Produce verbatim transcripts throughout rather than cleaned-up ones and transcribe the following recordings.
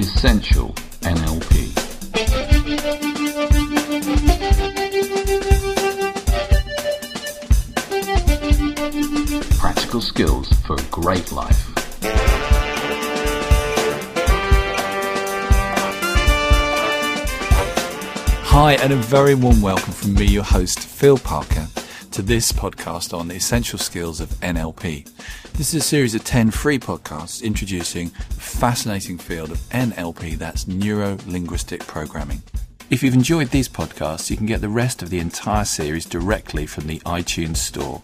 Essential N L P. Practical skills for a great life. Hi, and a very warm welcome from me, your host, Phil Parker, to this podcast on the essential skills of N L P. This is a series of ten free podcasts introducing the fascinating field of N L P, that's neuro-linguistic programming. If you've enjoyed these podcasts, you can get the rest of the entire series directly from the iTunes store.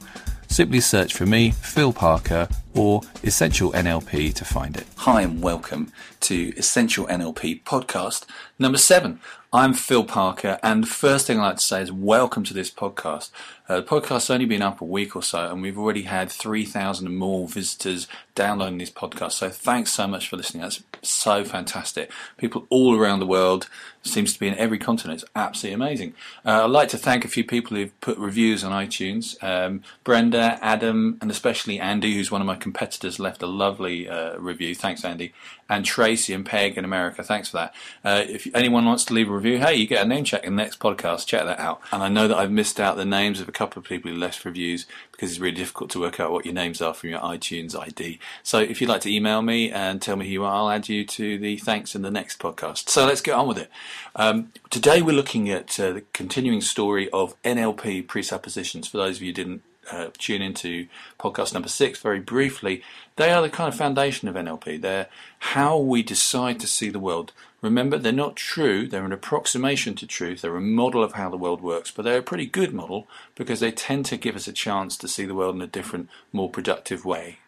Simply search for me, Phil Parker, or Essential N L P to find it. Hi and welcome to Essential N L P podcast number seven. I'm Phil Parker, and the first thing I'd like to say is welcome to this podcast. Uh, the podcast's only been up a week or so, and we've already had three thousand and more visitors downloading this podcast, so thanks so much for listening. That's so fantastic. People all around the world, seems to be in every continent. It's absolutely amazing. Uh, I'd like to thank a few people who've put reviews on iTunes. Um, Brenda, Adam, and especially Andy, who's one of my competitors, left a lovely uh, review. Thanks, Andy. And Tracy and Peg in America. Thanks for that. Uh, if anyone wants to leave a review, hey, you get a name check in the next podcast. Check that out. And I know that I've missed out the names of a couple of people who left reviews because it's really difficult to work out what your names are from your iTunes I D. So if you'd like to email me and tell me who you are, I'll add you to the thanks in the next podcast. So let's get on with it. Um, today we're looking at uh, the continuing story of N L P presuppositions. For those of you who didn't uh, tune into podcast number six very briefly, they are the kind of foundation of N L P. They're how we decide to see the world. Remember, they're not true. They're an approximation to truth. They're a model of how the world works, but they're a pretty good model because they tend to give us a chance to see the world in a different, more productive way.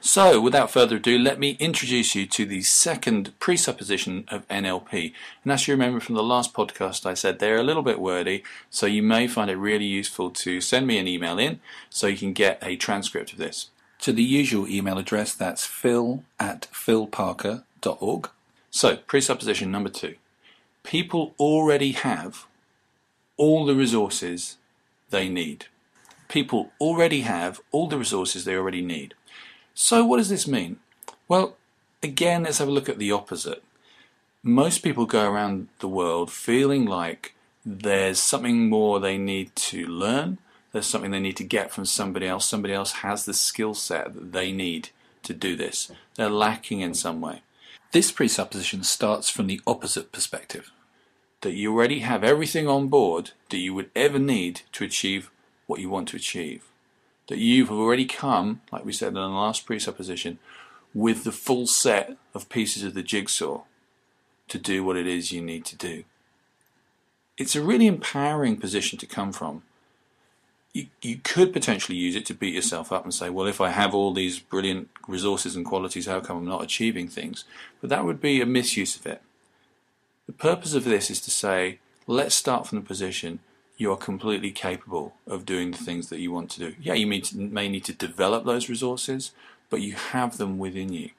So, without further ado, let me introduce you to the second presupposition of N L P. And as you remember from the last podcast, I said they're a little bit wordy, so you may find it really useful to send me an email in so you can get a transcript of this. To the usual email address, that's phil at philparker dot org. So, presupposition number two. People already have all the resources they need. People already have all the resources they already need. So what does this mean? Well, again, let's have a look at the opposite. Most people go around the world feeling like there's something more they need to learn, there's something they need to get from somebody else, somebody else has the skill set that they need to do this. They're lacking in some way. This presupposition starts from the opposite perspective, that you already have everything on board that you would ever need to achieve what you want to achieve. That you've already come, like we said in the last presupposition, with the full set of pieces of the jigsaw to do what it is you need to do. It's a really empowering position to come from. You, you could potentially use it to beat yourself up and say, well, if I have all these brilliant resources and qualities, how come I'm not achieving things? But that would be a misuse of it. The purpose of this is to say, let's start from the position you are completely capable of doing the things that you want to do. Yeah, you may, to, may need to develop those resources, but you have them within you.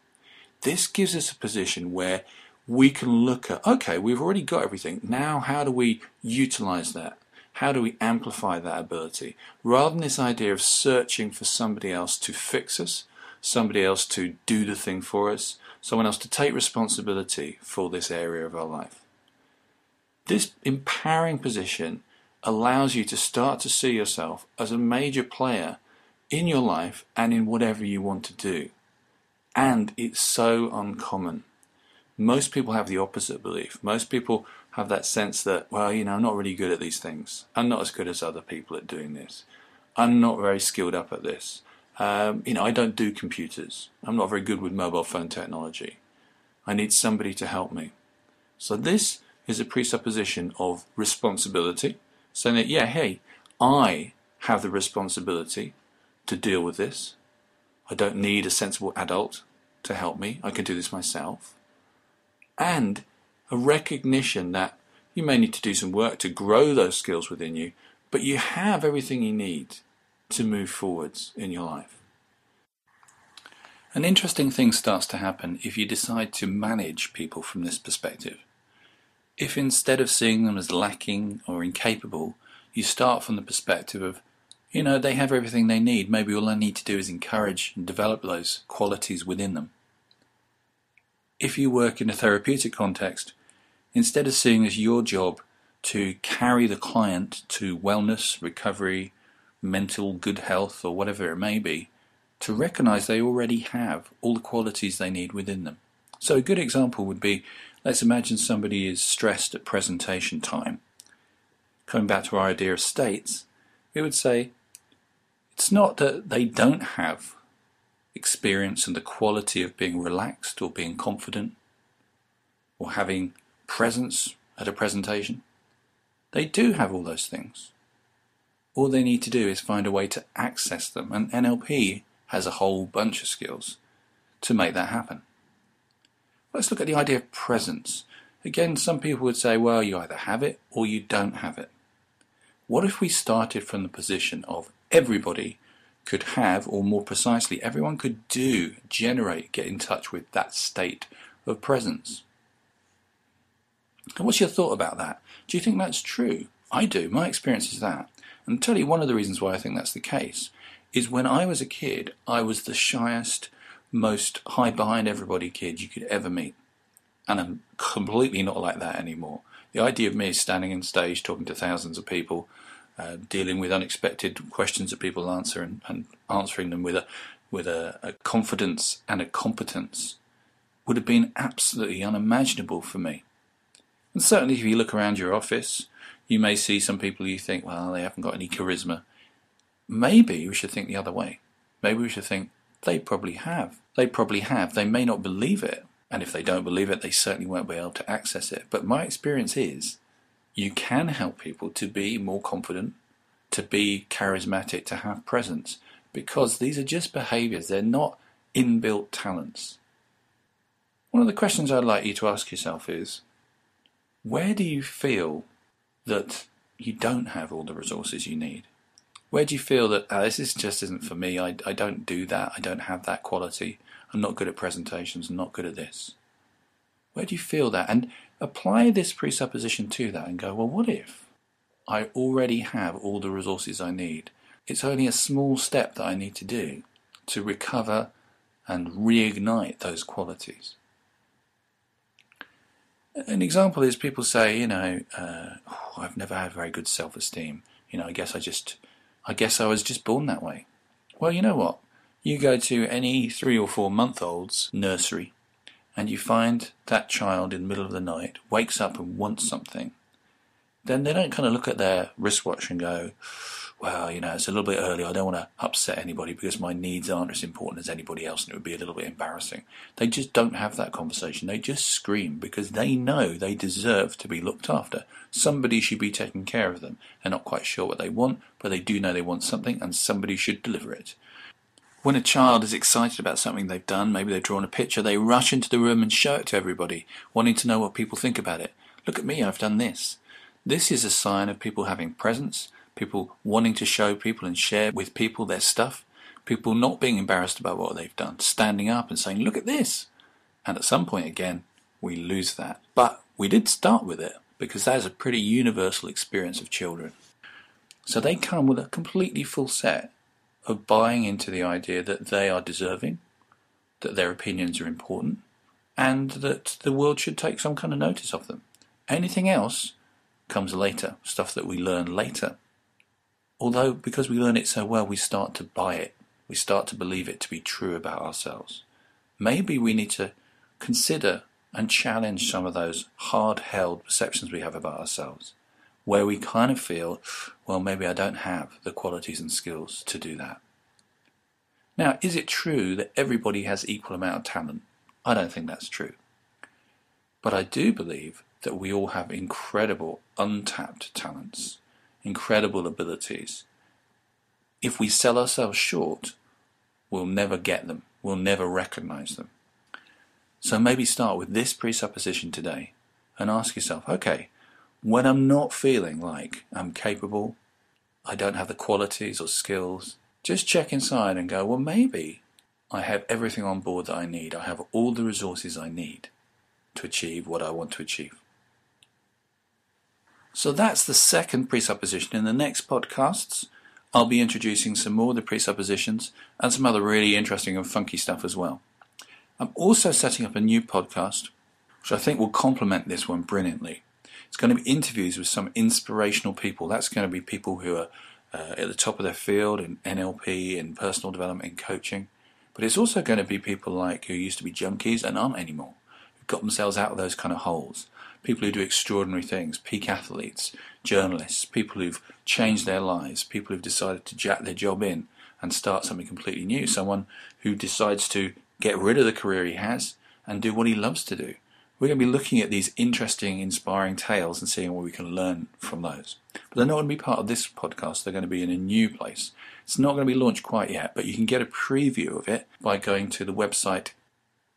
This gives us a position where we can look at, okay, we've already got everything. Now, how do we utilize that? How do we amplify that ability? Rather than this idea of searching for somebody else to fix us, somebody else to do the thing for us, someone else to take responsibility for this area of our life. This empowering position allows you to start to see yourself as a major player in your life and in whatever you want to do. And it's so uncommon. Most people have the opposite belief. Most people have that sense that, well, you know, I'm not really good at these things. I'm not as good as other people at doing this. I'm not very skilled up at this. Um, you know, I don't do computers. I'm not very good with mobile phone technology. I need somebody to help me. So this is a presupposition of responsibility. Saying that, yeah, hey, I have the responsibility to deal with this. I don't need a sensible adult to help me. I can do this myself. And a recognition that you may need to do some work to grow those skills within you, but you have everything you need to move forwards in your life. An interesting thing starts to happen if you decide to manage people from this perspective. If instead of seeing them as lacking or incapable, you start from the perspective of, you know, they have everything they need. Maybe all I need to do is encourage and develop those qualities within them. if you work in a therapeutic context, instead of seeing as your job to carry the client to wellness, recovery, mental good health, or whatever it may be, to recognize they already have all the qualities they need within them. So a good example would be, let's imagine somebody is stressed at presentation time. Coming back to our idea of states, we would say, it's not that they don't have experience and the quality of being relaxed or being confident or having presence at a presentation. They do have all those things. All they need to do is find a way to access them, and N L P has a whole bunch of skills to make that happen. Let's look at the idea of presence. Again, some people would say, well, you either have it or you don't have it. What if we started from the position of everybody could have, or more precisely, everyone could do, generate, get in touch with that state of presence? And what's your thought about that? Do you think that's true? I do. My experience is that. And I'll tell you one of the reasons why I think that's the case is when I was a kid, I was the shyest, most hide behind everybody kid you could ever meet. And I'm completely not like that anymore. The idea of me standing on stage, talking to thousands of people, uh, dealing with unexpected questions that people answer and, and answering them with a with a, a confidence and a competence would have been absolutely unimaginable for me. And certainly if you look around your office, you may see some people you think, well, they haven't got any charisma. Maybe we should think the other way. Maybe we should think, they probably have. They probably have. They may not believe it. And if they don't believe it, they certainly won't be able to access it. But my experience is, you can help people to be more confident, to be charismatic, to have presence, because these are just behaviours. They're not inbuilt talents. One of the questions I'd like you to ask yourself is, where do you feel that you don't have all the resources you need? Where do you feel that, oh, this is, just isn't for me, I, I don't do that, I don't have that quality, I'm not good at presentations, I'm not good at this? Where do you feel that? And apply this presupposition to that and go, well, what if I already have all the resources I need? It's only a small step that I need to do to recover and reignite those qualities. An example is people say, you know, uh, oh, I've never had very good self-esteem. You know, I guess I just... I guess I was just born that way. Well, you know what? You go to any three or four month old's nursery and you find that child in the middle of the night wakes up and wants something. Then they don't kind of look at their wristwatch and go, well, you know, it's a little bit early. I don't want to upset anybody because my needs aren't as important as anybody else and it would be a little bit embarrassing. They just don't have that conversation. They just scream because they know they deserve to be looked after. Somebody should be taking care of them. They're not quite sure what they want, but they do know they want something and somebody should deliver it. When a child is excited about something they've done, maybe they've drawn a picture, they rush into the room and show it to everybody, wanting to know what people think about it. Look at me, I've done this. This is a sign of people having presence, people wanting to show people and share with people their stuff, people not being embarrassed about what they've done, standing up and saying, look at this. And at some point, again, we lose that. But we did start with it because that is a pretty universal experience of children. So they come with a completely full set of buying into the idea that they are deserving, that their opinions are important, and that the world should take some kind of notice of them. Anything else comes later, stuff that we learn later. Although, because we learn it so well, we start to buy it. We start to believe it to be true about ourselves. Maybe we need to consider and challenge some of those hard-held perceptions we have about ourselves, where we kind of feel, well, maybe I don't have the qualities and skills to do that. Now, is it true that everybody has equal amount of talent? I don't think that's true. But I do believe that we all have incredible untapped talents, incredible abilities. If we sell ourselves short, we'll never get them. We'll never recognize them. So maybe start with this presupposition today and ask yourself, okay, when I'm not feeling like I'm capable, I don't have the qualities or skills, just check inside and go, well, maybe I have everything on board that I need. I have all the resources I need to achieve what I want to achieve. So that's the second presupposition. In the next podcasts, I'll be introducing some more of the presuppositions and some other really interesting and funky stuff as well. I'm also setting up a new podcast, which I think will complement this one brilliantly. It's going to be interviews with some inspirational people. That's going to be people who are uh, at the top of their field in N L P, in personal development, in coaching. But it's also going to be people like who used to be junkies and aren't anymore, who got themselves out of those kind of holes. People who do extraordinary things, peak athletes, journalists, people who've changed their lives, people who've decided to jack their job in and start something completely new. Someone who decides to get rid of the career he has and do what he loves to do. We're going to be looking at these interesting, inspiring tales and seeing what we can learn from those. But they're not going to be part of this podcast. They're going to be in a new place. It's not going to be launched quite yet, but you can get a preview of it by going to the website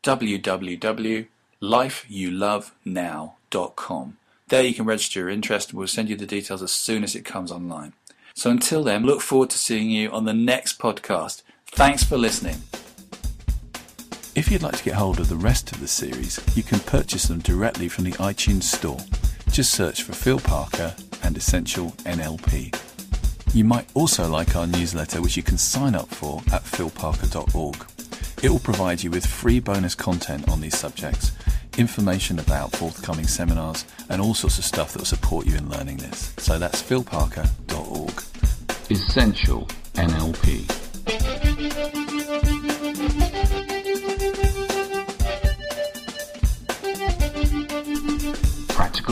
w w w dot life you love now dot com. There you can register your interest, and we'll send you the details as soon as it comes online. So until then, look forward to seeing you on the next podcast. Thanks for listening. If you'd like to get hold of the rest of the series, you can purchase them directly from the iTunes store. Just search for Phil Parker and Essential N L P. You might also like our newsletter, which you can sign up for at phil parker dot org. It will provide you with free bonus content on these subjects, information about forthcoming seminars, and all sorts of stuff that will support you in learning this. So that's phil parker dot org. Essential N L P.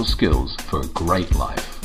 Skills for a great life.